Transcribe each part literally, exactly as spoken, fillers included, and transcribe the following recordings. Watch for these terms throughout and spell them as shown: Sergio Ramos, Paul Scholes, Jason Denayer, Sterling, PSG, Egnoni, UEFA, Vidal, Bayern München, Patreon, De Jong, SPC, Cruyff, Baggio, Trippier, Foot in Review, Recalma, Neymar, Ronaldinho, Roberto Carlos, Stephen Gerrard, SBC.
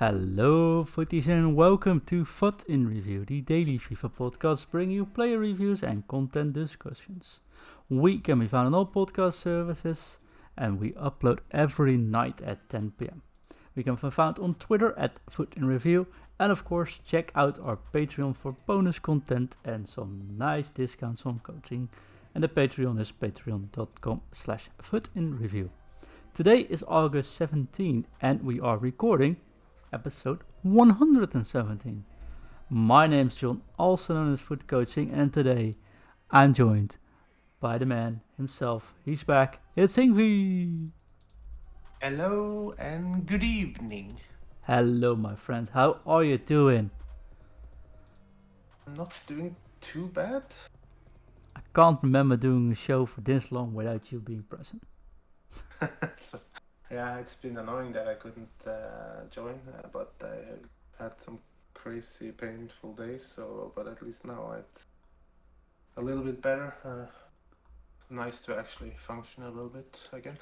Hello footies and welcome to Foot in Review, the daily FIFA podcast bringing you player reviews and content discussions. We can be found on all podcast services and we upload every night at ten p.m. We can be found on Twitter at Foot in Review and of course check out our Patreon for bonus content and some nice discounts on coaching. And the Patreon is patreon.com slash Foot in Review. Today is August seventeenth and we are recording episode one hundred seventeen. My name's John, also known as Foot Coaching, and today I'm joined by the man himself. He's back. It's Ingvi. Hello and good evening. Hello, my friend. How are you doing? I'm not doing too bad. I can't remember doing a show for this long without you being present. Yeah, it's been annoying that I couldn't uh, join, uh, but I had some crazy painful days, so, but at least now it's a little bit better. Uh, nice to actually function a little bit again.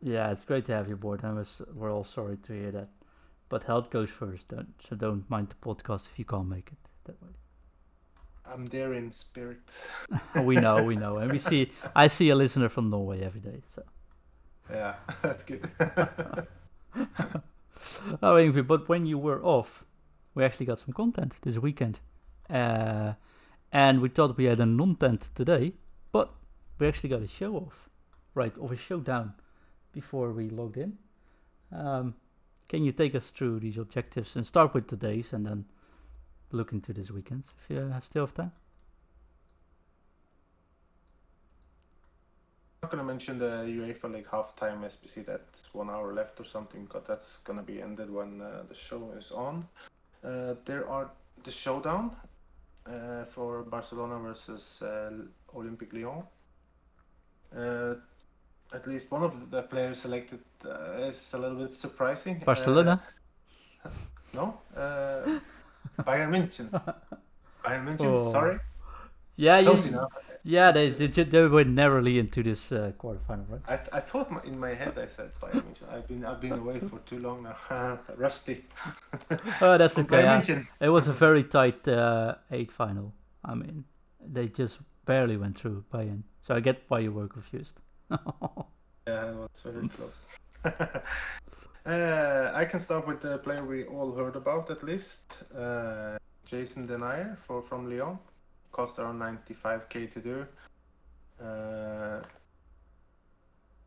Yeah, it's great to have you aboard, and we're all sorry to hear that. But health goes first, don't, so don't mind the podcast if you can't make it that way. I'm there in spirit. we know, we know, and we see, I see a listener from Norway every day, so. Yeah, that's good. Oh, Ingvi, but when you were off, we actually got some content this weekend. Uh, and we thought we had a non-tent today, but we actually got a show off, right, or a showdown before we logged in. Um, can you take us through these objectives and start with today's and then look into this weekend's if you have still have time? I'm not going to mention the UEFA League halftime S B C, that's one hour left or something, because that's going to be ended when uh, the show is on. Uh, there are the showdown uh, for Barcelona versus uh, Olympique Lyon. Uh, at least one of the players selected uh, is a little bit surprising. Barcelona? Uh, no, uh, Bayern München. Bayern München, oh. sorry. Yeah, Close you... enough. Yeah, they they, they went narrowly into this uh, quarterfinal, right? I th- I thought my, in my head I said Bayern München. I've been I've been away for too long now, rusty. Oh, that's okay. I, it was a very tight uh, eight final. I mean, they just barely went through Bayern. So I get why you were confused. Yeah, it was very close. uh, I can start with the player we all heard about at least, uh, Jason Denayer for from Lyon. Cost around ninety-five k to do. Uh,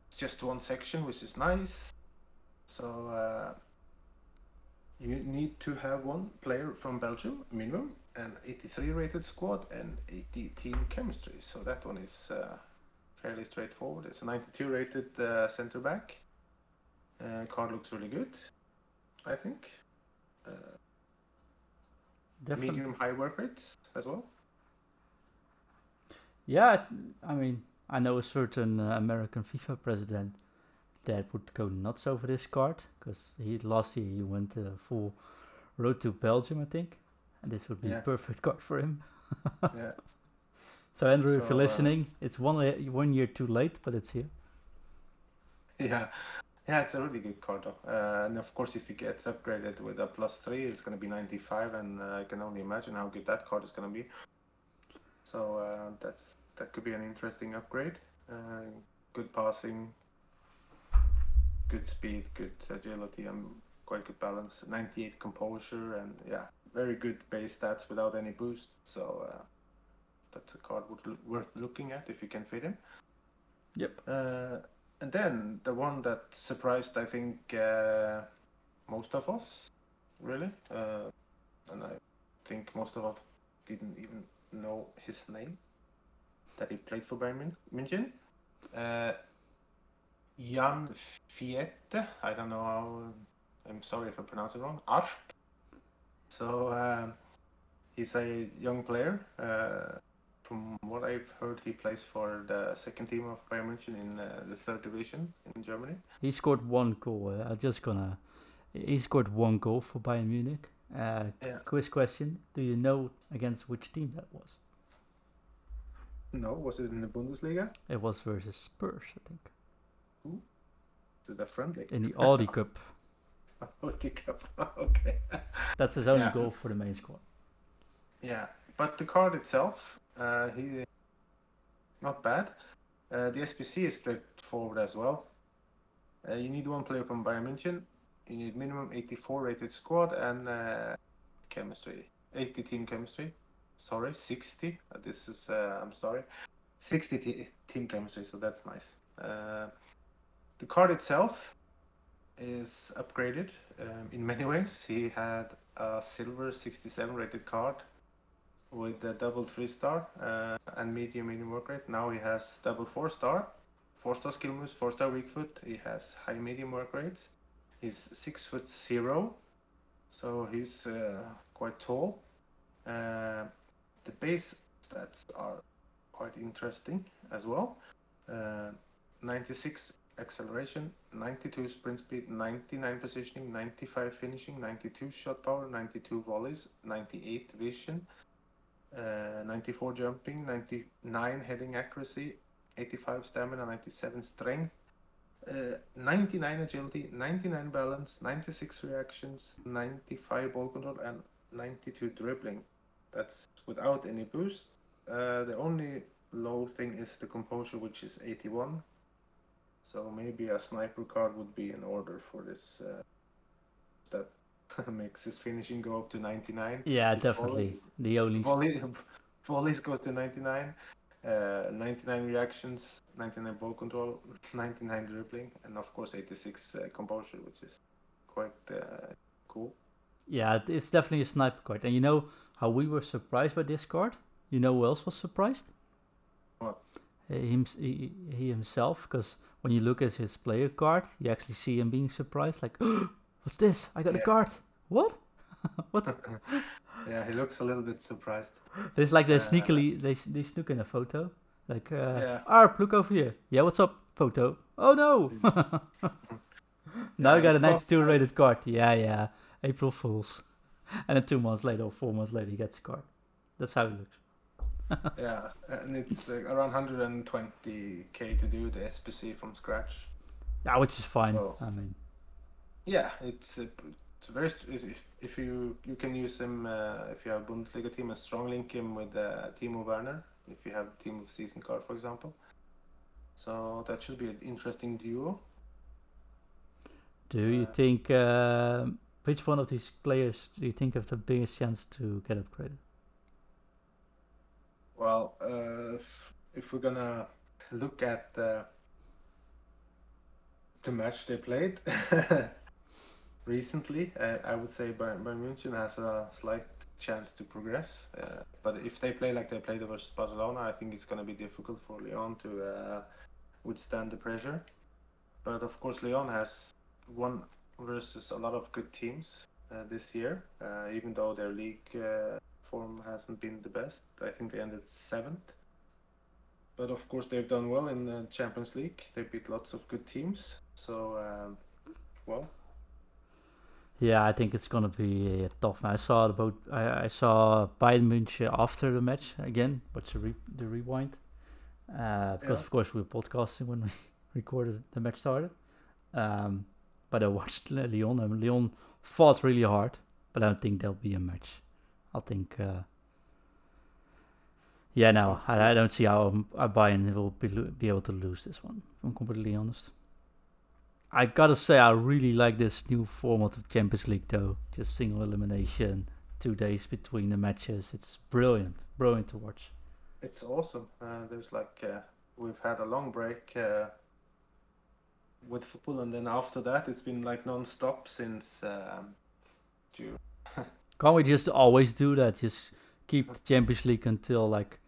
it's just one section, which is nice. So uh, you need to have one player from Belgium minimum, an eighty-three rated squad, and eighty team chemistry. So that one is uh, fairly straightforward. It's a ninety-two rated uh, center back. Uh, card looks really good, I think. Uh, Definitely. Medium high work rates as well. Yeah, I mean, I know a certain uh, American FIFA president that would go nuts over this card because he last year he went uh, full road to Belgium, I think, and this would be yeah. a perfect card for him. Yeah. So Andrew, so, if you're listening, uh, it's one one year too late, but it's here. Yeah, yeah, it's a really good card, though. Uh, and of course, if it gets upgraded with a plus three, it's going to be ninety-five, and uh, I can only imagine how good that card is going to be. So uh, that's that could be an interesting upgrade. Uh, good passing, good speed, good agility, and quite good balance. ninety-eight composure, and yeah, very good base stats without any boost. So uh, that's a card worth looking at if you can fit him. Yep. Uh, and then the one that surprised, I think, uh, most of us, really. Uh, and I think most of us didn't even know his name, that he played for Bayern München. Uh, Jan Fiette, I don't know how, I'm sorry if I pronounce it wrong, Arp. So um, he's a young player. Uh, from what I've heard, he plays for the second team of Bayern München in uh, the third division in Germany. He scored one goal. Uh, I'm just gonna, he scored one goal for Bayern Munich. Uh, yeah. Quiz question: do you know against which team that was? No, was it in the Bundesliga? It was versus Spurs, I think. Ooh. Is it a friendly? In the Audi Cup. Audi Cup, okay. That's his only yeah. goal for the main squad. Yeah, but the card itself, uh, he not bad. Uh, the S P C is straightforward as well. Uh, you need one player from Bayern München. You need minimum eighty-four rated squad and uh, chemistry, eighty team chemistry. Sorry, sixty. This is uh, I'm sorry, sixty t- team chemistry. So that's nice. Uh, the card itself is upgraded um, in many ways. He had a silver sixty-seven rated card with a double three star uh, and medium medium work rate. Now he has double four star, four star skill moves, four star weak foot. He has high medium work rates. He's six foot zero, so he's uh, quite tall. Uh, the base stats are quite interesting as well. Uh, ninety-six acceleration, ninety-two sprint speed, ninety-nine positioning, ninety-five finishing, ninety-two shot power, ninety-two volleys, ninety-eight vision, uh, ninety-four jumping, ninety-nine heading accuracy, eighty-five stamina, ninety-seven strength, Uh, ninety-nine agility, ninety-nine balance, ninety-six reactions, ninety-five ball control, and ninety-two dribbling. That's without any boost. Uh, the only low thing is the composure, which is eighty-one. So maybe a sniper card would be in order for this. Uh, that makes his finishing go up to ninety-nine. Yeah, his definitely. Volley, the only volley, volleys goes to ninety-nine. Uh, ninety-nine reactions, ninety-nine ball control, ninety-nine dribbling, and of course eighty-six uh, composure, which is quite uh, cool. Yeah, it's definitely a sniper card. And you know how we were surprised by this card? You know who else was surprised? What? Him, he, he himself, because when you look at his player card, you actually see him being surprised, like, oh, what's this? I got yeah. a card. What? What's Yeah, he looks a little bit surprised. It's like they uh, sneakily, they they snook in a photo. Like, uh, yeah. Arp, look over here. Yeah, what's up? Photo. Oh, no. Now yeah, I got a ninety-two off. Rated card. Yeah, yeah. April Fools. And then two months later or four months later, he gets a card. That's how it looks. Yeah, and it's uh, around one hundred twenty thousand to do the S P C from scratch. Yeah, which is fine. So, I mean. Yeah, it's... Uh, Very st- if, if you you can use him uh, if you have Bundesliga team and strong link him with uh, Timo Werner if you have team of season card, for example. So that should be an interesting duo. Do uh, you think uh, which one of these players do you think have the biggest chance to get upgraded? Well, uh, if, if we're gonna look at uh, the match they played. Recently, uh, I would say Bayern München has a slight chance to progress. Uh, but if they play like they played versus Barcelona, I think it's going to be difficult for Lyon to uh, withstand the pressure. But of course, Lyon has won versus a lot of good teams uh, this year, uh, even though their league uh, form hasn't been the best. I think they ended seventh. But of course, they've done well in the Champions League. They beat lots of good teams. So, um, well... Yeah, I think it's gonna be uh, tough. I saw about I, I saw Bayern München after the match again. Watch the re- the rewind uh, because yeah. of course we were podcasting when we recorded the match started. Um, but I watched Lyon and Lyon fought really hard. But I don't think there'll be a match. I think. Uh, yeah, no, I, I don't see how Bayern will be, be able to lose this one. If I'm completely honest. I gotta say, I really like this new format of Champions League, though. Just single elimination, two days between the matches. It's brilliant, brilliant to watch. It's awesome. Uh, there's like uh, we've had a long break uh, with football, and then after that, it's been like non-stop since um, June. Can't we just always do that? Just keep the Champions League until like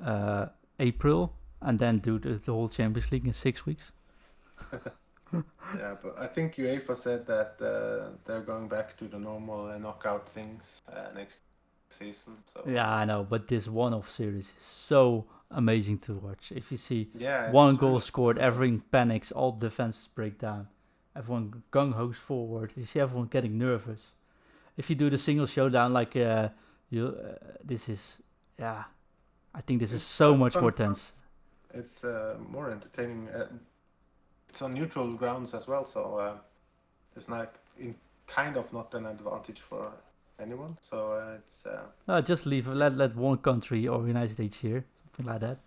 uh, April, and then do the, the whole Champions League in six weeks. Yeah, but I think UEFA said that uh, they're going back to the normal uh, knockout things uh, next season. So. Yeah, I know, but this one-off series is so amazing to watch. If you see yeah, one goal really scored, cool. Everyone panics, all defenses break down, everyone gung-ho's forward, you see everyone getting nervous. If you do the single showdown, like uh, you, uh, this is, yeah, I think this it's, is so much fun, more tense. It's uh, more entertaining. Uh, It's on neutral grounds as well, so uh, there's not in kind of not an advantage for anyone. So uh, it's uh, no, just leave. Let let one country organize it each year, something like that,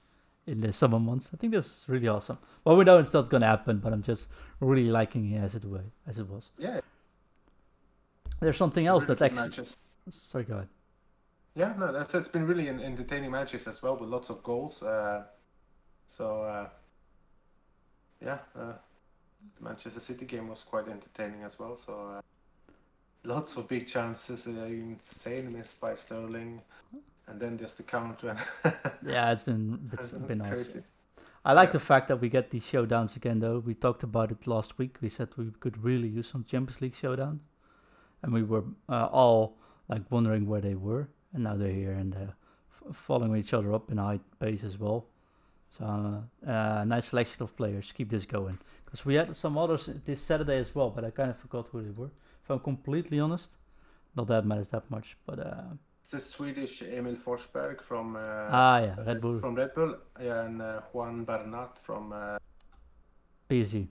in the summer months. I think that's really awesome. Well, we know it's not gonna happen, but I'm just really liking it as it way as it was. Yeah. There's something else really that's actually. Matches. Sorry, go ahead. Yeah, no, that's it's been really an entertaining matches as well with lots of goals. Uh, so uh, yeah, uh, the Manchester City game was quite entertaining as well. So. Uh, Lots of big chances, uh, insane miss by Sterling, and then just the counter. yeah, it's been it's been awesome. I like yeah. the fact that we get these showdowns again, though. We talked about it last week. We said we could really use some Champions League showdowns, and we were uh, all like wondering where they were, and now they're here and uh, f- following each other up in high pace as well. So, uh, uh, nice selection of players. Keep this going because we had some others this Saturday as well, but I kind of forgot who they were. If I'm completely honest, not that matters that much, but uh, it's the Swedish Emil Forsberg from uh, ah yeah Red Bull from Red Bull yeah, and uh, Juan Bernat from uh, P S G.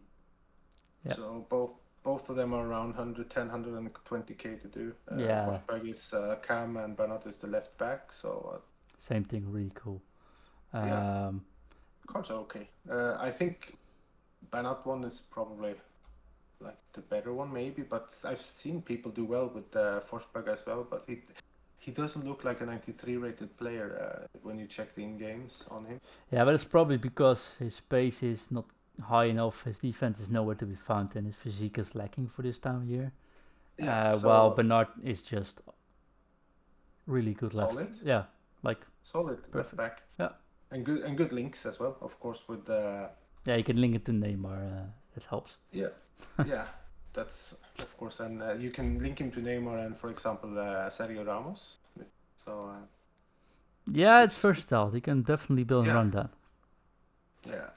Yeah. So both both of them are around one ten, one twenty k to do. Uh, yeah. Forsberg is uh, cam and Bernat is the left back. So uh, same thing, really cool. Um, yeah. Cards are okay. Uh, I think Bernat one is probably. Like the better one maybe, but I've seen people do well with uh, Forsberg as well, but he he doesn't look like a ninety-three rated player uh, when you check the in-games on him. Yeah, but it's probably because his pace is not high enough, his defense is nowhere to be found, and his physique is lacking for this time of year. Yeah, uh, so while Bernard is just really good left. Solid. Yeah, like solid perfect. Left back. Yeah, and good and good links as well, of course with. Uh, yeah, you can link it to Neymar. Uh, It helps. Yeah, yeah, that's of course, and uh, you can link him to Neymar and, for example, uh, Sergio Ramos. So. Uh, yeah, it's versatile. You can definitely build yeah. around that. Yeah,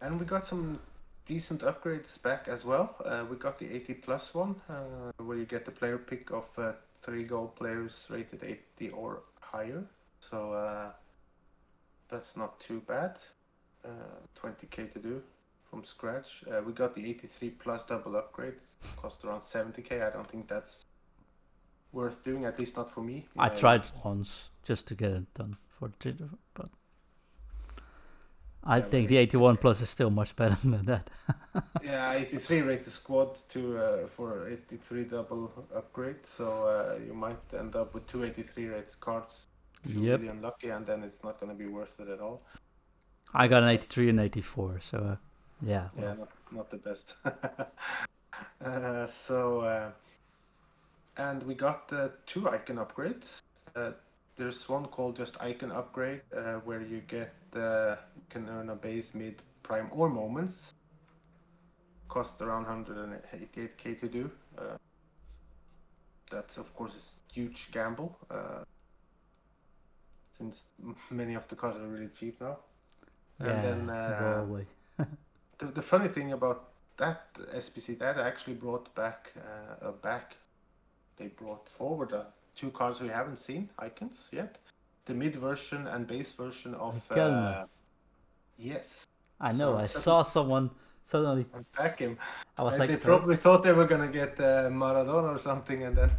and we got some decent upgrades back as well. Uh, we got the eighty plus one, uh, where you get the player pick of uh, three goal players rated eighty or higher. So uh, that's not too bad. Uh, twenty k to do. From scratch, uh, we got the eighty-three plus double upgrade. It cost around seventy k. I don't think that's worth doing, at least not for me. I know, tried like... once just to get it done for Twitter, but I yeah, think the eighty-one plus is still much better than that. yeah, eighty-three rate the squad to uh, for eighty-three double upgrade, so uh, you might end up with two eighty-three rate cards if you're yep. really unlucky, and then it's not going to be worth it at all. I got an eighty-three and eighty-four, so. Uh, Yeah, well. yeah, not, not the best. uh, so, uh, and we got uh, two icon upgrades. Uh, there's one called just icon upgrade, uh, where you get uh, you can earn a base, mid, prime, or moments. Cost around one eighty-eight k to do. Uh, that's of course a huge gamble, uh, since many of the cards are really cheap now. Yeah, and then, uh, always. The, the funny thing about that S P C, that actually brought back uh, a back. They brought forward uh, two cards we haven't seen, icons yet. The mid version and base version of. Uh, yes. I know. So I suddenly, saw someone suddenly. Back him. I was and like. They probably thought they were gonna get uh, Maradona or something, and then.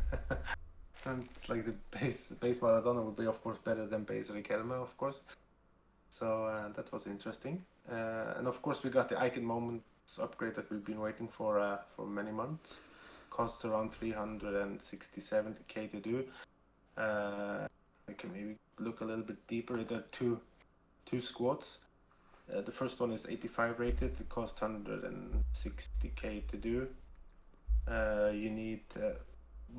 and it's like the base base Maradona would be of course better than base Recalma, of course. So uh, that was interesting. Uh, and of course we got the icon moments upgrade that we've been waiting for uh, for many months. Costs around three sixty-seven k to do. Uh, we can maybe look a little bit deeper. There are two, two squads. Uh, the first one is eighty-five rated. It costs one sixty k to do. Uh, you need uh,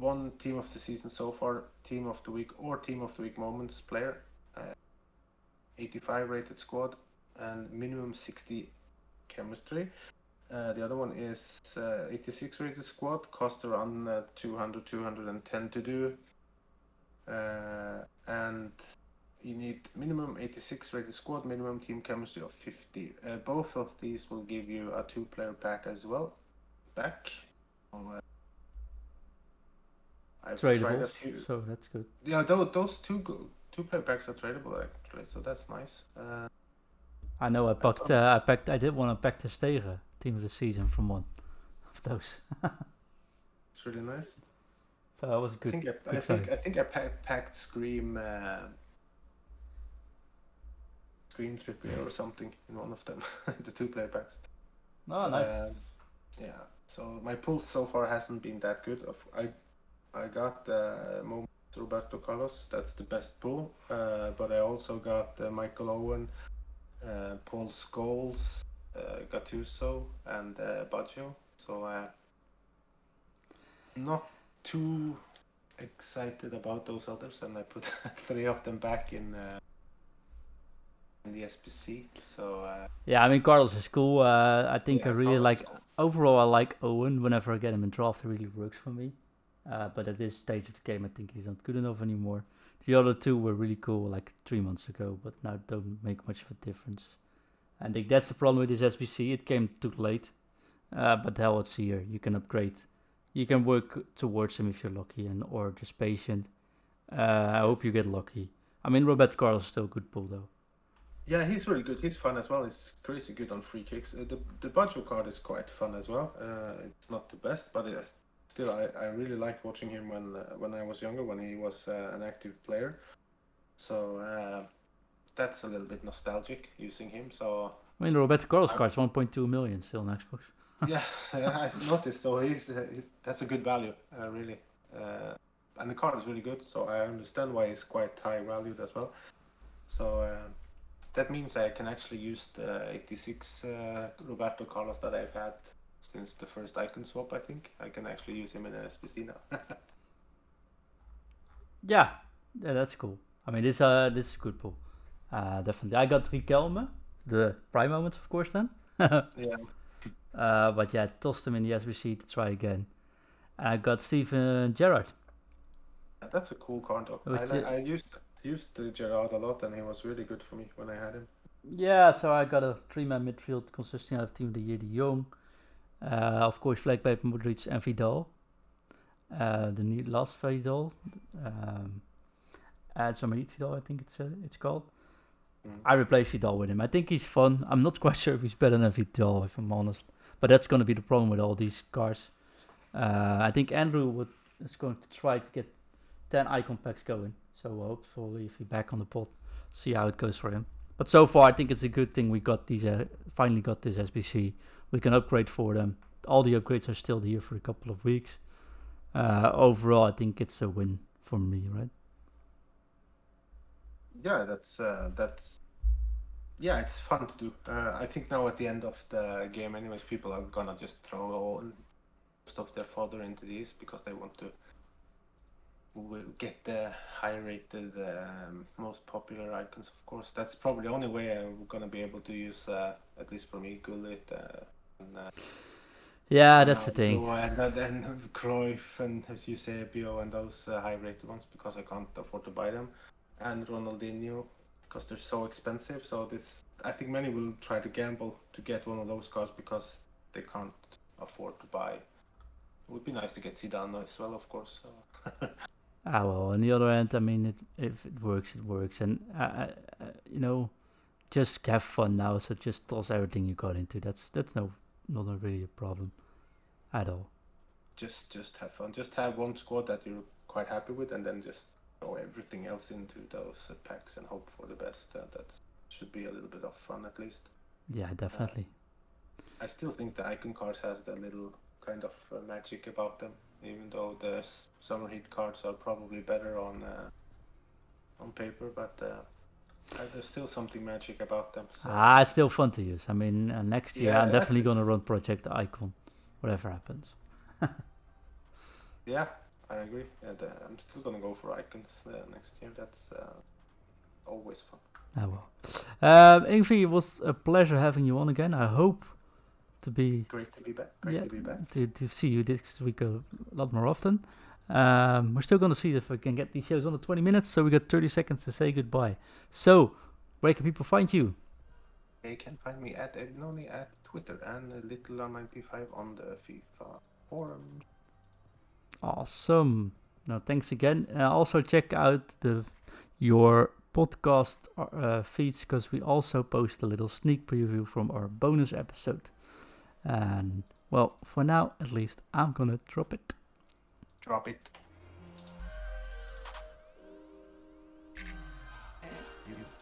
one team of the season so far, team of the week or team of the week moments player. Uh, eighty-five rated squad. And minimum sixty chemistry. Uh, the other one is uh, eighty-six rated squad, cost around uh, two hundred, two ten to do. Uh, and you need minimum eighty-six rated squad, minimum team chemistry of fifty. Uh, both of these will give you a two player pack as well. Back. Oh, uh, I've tried a few. So that's good. Yeah, those, those two go- two player packs are tradable actually, so that's nice. Uh, I know I packed. Uh, I packed. I did want to pack Ter Stegen, team of the season, from one of those. It's really nice. So that was a good. I think I, good I, think, I, think I pack, packed Scream, uh, Scream Trippier or something in one of them, the two player packs. Oh, nice. Uh, yeah. So my pool so far hasn't been that good. I I got uh, Roberto Carlos. That's the best pool. Uh, but I also got uh, Michael Owen, uh, Paul Scholes, uh, Gattuso, and uh, Baggio. So uh, not too excited about those others, and I put three of them back in. Uh, In the S P C, so uh, yeah, I mean Carlos is cool. Uh, I think yeah, I really Carlos like overall. I like Owen. Whenever I get him in draft, it really works for me. Uh, but at this stage of the game, I think he's not good enough anymore. The other two were really cool like three months ago, but now don't make much of a difference. I think that's the problem with this S P C. It came too late, uh, but hell, it's here. You can upgrade. You can work towards him if you're lucky and or just patient. Uh, I hope you get lucky. I mean, Roberto Carlos is still a good pull though. Yeah, he's really good. He's fun as well. He's crazy good on free kicks. Uh, the the Baggio card is quite fun as well. Uh, it's not the best, but it is. Still, I, I really liked watching him when uh, when I was younger, when he was uh, an active player. So uh, that's a little bit nostalgic using him. So I mean, Roberto Carlos card's one point two million still on Xbox. Yeah, I've noticed. So he's, uh, he's that's a good value, uh, really. Uh, and the card is really good. So I understand why he's quite high valued as well. So. Uh, That means I can actually use the eighty-six uh, Roberto Carlos that I've had since the first icon swap, I think. I can actually use him in an S P C now. yeah. yeah, that's cool. I mean, this, uh, this is a good pool. Uh, definitely. I got Riquelme, the prime moments, of course, then. yeah. Uh, but yeah, I tossed him in the S B C to try again. And I got Stephen Gerrard. Yeah, that's a cool card. I, the... I used... used the Gerrard a lot, and he was really good for me when I had him. Yeah, so I got a three-man midfield consisting out of Team of the Year, De Jong, uh, of course, Flagbait, Modric, and Vidal. Uh, the last Vidal, um, and Samarit Vidal, I think it's uh, it's called. Mm. I replaced Vidal with him. I think he's fun. I'm not quite sure if he's better than Vidal, if I'm honest. But that's going to be the problem with all these cars. Uh, I think Andrew would, is going to try to get ten icon packs going. So hopefully if he's back on the pod, see how it goes for him. But so far, I think it's a good thing we got these. Uh, finally got this S B C. We can upgrade for them. All the upgrades are still here for a couple of weeks. Uh, overall, I think it's a win for me, right? Yeah, that's uh, that's yeah, it's fun to do. Uh, I think now at the end of the game, anyways, people are gonna just throw all most of their fodder into these because they want to. We'll get the high-rated, um, most popular icons, of course. That's probably the only way I'm gonna be able to use, uh, at least for me, Gullit. Uh, and, uh, yeah, that's the thing. And then Cruyff and Eusebio and those uh, high-rated ones, because I can't afford to buy them. And Ronaldinho, because they're so expensive. So this, I think many will try to gamble to get one of those cards because they can't afford to buy. It would be nice to get Zidane as well, of course. So. Ah, well, on the other hand, I mean, it, if it works, it works. And, uh, uh, you know, just have fun now. So just toss everything you got into. That's that's no, not really a problem at all. Just just have fun. Just have one squad that you're quite happy with and then just throw everything else into those uh, packs and hope for the best. Uh, that should be a little bit of fun at least. Yeah, definitely. Uh, I still think the icon cards has that little kind of uh, magic about them. Even though the summer heat cards are probably better on uh, on paper, but uh, there's still something magic about them. So. Ah, it's still fun to use. I mean, uh, next year yeah, I'm definitely going to run Project Icon, whatever happens. yeah, I agree. And, uh, I'm still going to go for Icons uh, next year. That's uh, always fun. Ah, well. Um, Ingvi, it was a pleasure having you on again. I hope... To be great to be back. Great yeah, to be back. To, to see you this week a lot more often. Um, we're still going to see if we can get these shows under twenty minutes. So we got thirty seconds to say goodbye. So where can people find you? They can find me at Egnoni at Twitter and Little ninety-five on the FIFA forum. Awesome. Now thanks again. Uh, also check out the your podcast uh, feeds because we also post a little sneak preview from our bonus episode. And well, for now at least, I'm gonna drop it. Drop it. you.